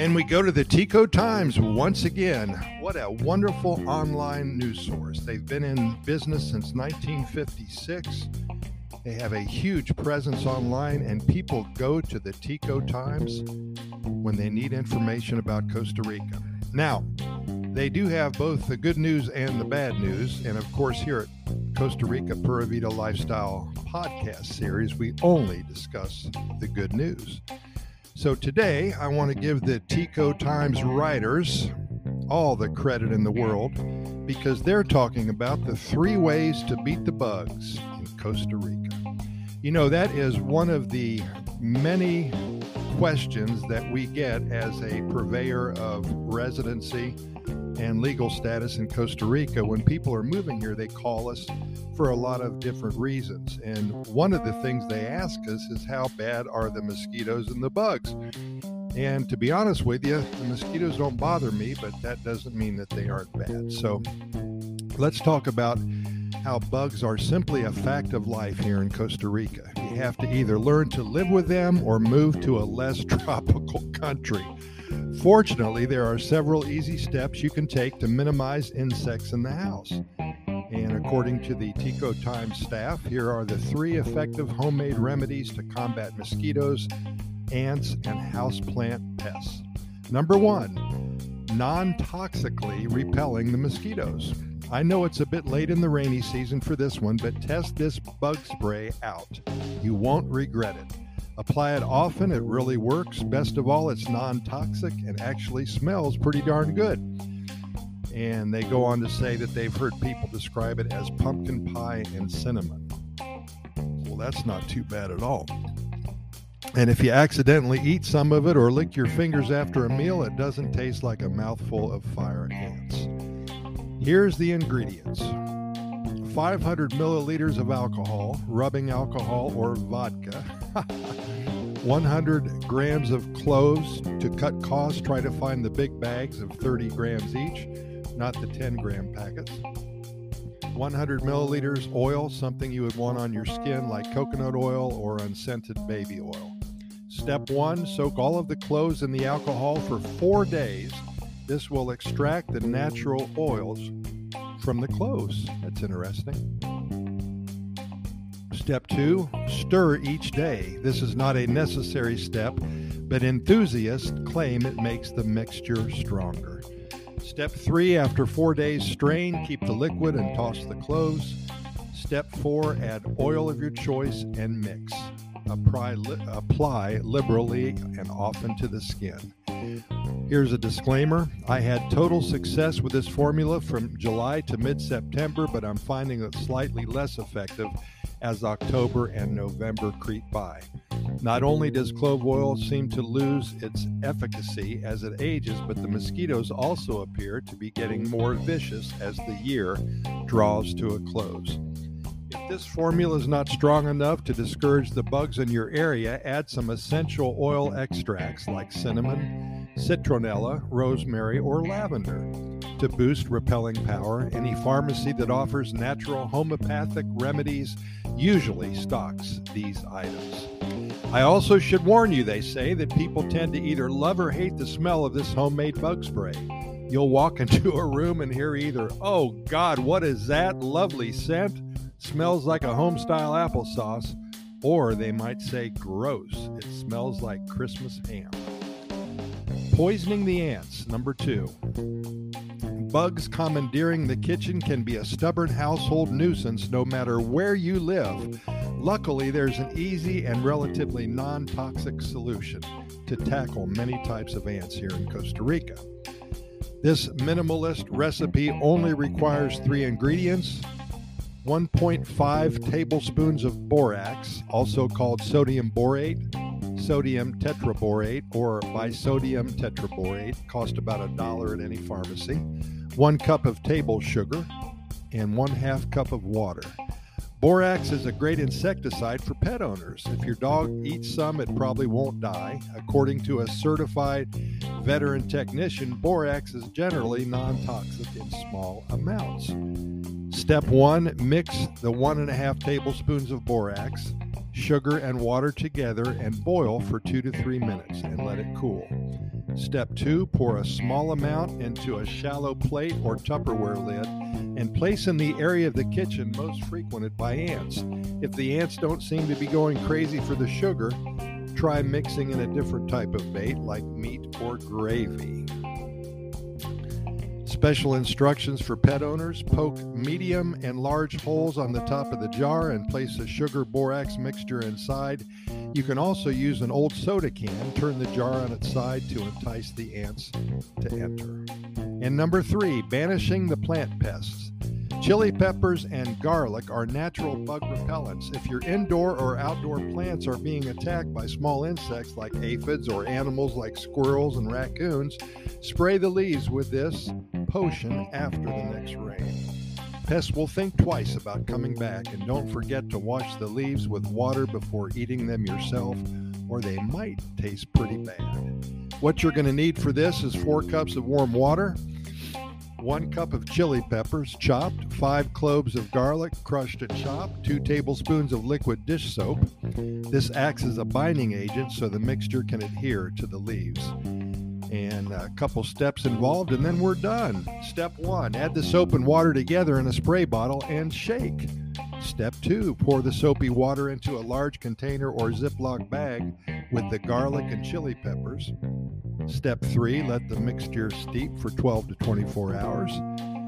And we go to the Tico Times once again. What a wonderful online news source. They've been in business since 1956. They have a huge presence online, and people go to the Tico Times when they need information about Costa Rica. Now, they do have both the good news and the bad news. And of course, here at Costa Rica Pura Vida Lifestyle podcast series, we only discuss the good news. So today, I want to give the Tico Times writers all the credit in the world because they're talking about the 3 ways to beat the bugs in Costa Rica. You know, that is one of the many questions that we get as a purveyor of residency and legal status in Costa Rica. When people are moving here, they call us for a lot of different reasons. And one of the things they ask us is how bad are the mosquitoes and the bugs? And to be honest with you, the mosquitoes don't bother me, but that doesn't mean that they aren't bad. So let's talk about how bugs are simply a fact of life here in Costa Rica. You have to either learn to live with them or move to a less tropical country. Fortunately, there are several easy steps you can take to minimize insects in the house. And according to the Tico Times staff, here are the 3 effective homemade remedies to combat mosquitoes, ants, and houseplant pests. Number 1, non-toxically repelling the mosquitoes. I know it's a bit late in the rainy season for this one, but test this bug spray out. You won't regret it. Apply it often, it really works. Best of all, it's non-toxic and actually smells pretty darn good. And they go on to say that they've heard people describe it as pumpkin pie and cinnamon. Well, that's not too bad at all. And if you accidentally eat some of it or lick your fingers after a meal, it doesn't taste like a mouthful of fire ants. Here's the ingredients. 500 milliliters of alcohol, rubbing alcohol or vodka. 100 grams of cloves. To cut costs, try to find the big bags of 30 grams each, not the 10-gram packets. 100 milliliters oil, something you would want on your skin like coconut oil or unscented baby oil. Step 1, soak all of the cloves in the alcohol for 4 days. This will extract the natural oils from the cloves. That's interesting. Step 2, stir each day. This is not a necessary step, but enthusiasts claim it makes the mixture stronger. Step 3, after 4 days, strain, keep the liquid, and toss the cloves. Step 4, add oil of your choice and mix. Apply liberally and often to the skin. Here's a disclaimer. I had total success with this formula from July to mid-September, but I'm finding it slightly less effective as October and November creep by. Not only does clove oil seem to lose its efficacy as it ages, but the mosquitoes also appear to be getting more vicious as the year draws to a close. If this formula is not strong enough to discourage the bugs in your area, add some essential oil extracts like cinnamon, citronella, rosemary, or lavender to boost repelling power. Any pharmacy that offers natural homeopathic remedies usually stocks these items. I also should warn you, they say, that people tend to either love or hate the smell of this homemade bug spray. You'll walk into a room and hear either, "Oh God, what is that lovely scent? Smells like a home-style applesauce," or they might say, "Gross, it smells like Christmas ham." Poisoning the ants, number 2. Bugs commandeering the kitchen can be a stubborn household nuisance no matter where you live. Luckily, there's an easy and relatively non-toxic solution to tackle many types of ants here in Costa Rica. This minimalist recipe only requires 3 ingredients: 1.5 tablespoons of borax, also called sodium borate, sodium tetraborate, or bisodium tetraborate, cost about $1 at any pharmacy, 1 cup of table sugar, and 1/2 cup of water. Borax is a great insecticide for pet owners. If your dog eats some, it probably won't die. According to a certified veteran technician, borax is generally non-toxic in small amounts. Step 1, mix the 1.5 tablespoons of borax, sugar, and water together and boil for 2 to 3 minutes and let it cool. Step 2, pour a small amount into a shallow plate or Tupperware lid and place in the area of the kitchen most frequented by ants. If the ants don't seem to be going crazy for the sugar, try mixing in a different type of bait like meat or gravy. Special instructions for pet owners: poke medium and large holes on the top of the jar and place a sugar borax mixture inside. You can also use an old soda can, turn the jar on its side to entice the ants to enter. And number 3, banishing the plant pests. Chili peppers and garlic are natural bug repellents. If your indoor or outdoor plants are being attacked by small insects like aphids or animals like squirrels and raccoons, spray the leaves with this potion after the next rain. Pests will think twice about coming back, and don't forget to wash the leaves with water before eating them yourself, or they might taste pretty bad. What you're going to need for this is 4 cups of warm water, 1 cup of chili peppers chopped, 5 cloves of garlic crushed and chopped, 2 tablespoons of liquid dish soap. This acts as a binding agent so the mixture can adhere to the leaves. And a couple steps involved and then we're done. Step 1, add the soap and water together in a spray bottle and shake. Step 2, pour the soapy water into a large container or Ziploc bag with the garlic and chili peppers. Step 3, let the mixture steep for 12 to 24 hours.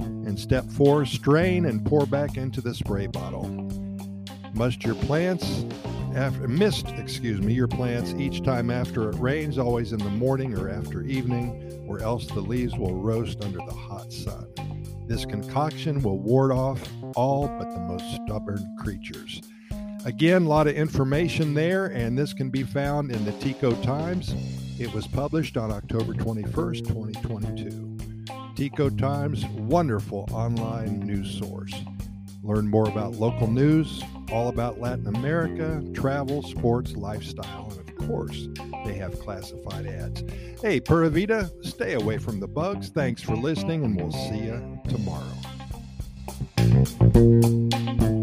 And step 4, strain and pour back into the spray bottle. Mist your plants each time after it rains, always in the morning or after evening, or else the leaves will roast under the hot sun. This concoction will ward off all but the most stubborn creatures. Again, a lot of information there, and this can be found in the Tico Times. It was published on October 21st, 2022. Tico Times, wonderful online news source. Learn more about local news, all about Latin America, travel, sports, lifestyle, and of course, they have classified ads. Hey, Pura Vida, stay away from the bugs. Thanks for listening, and we'll see you tomorrow.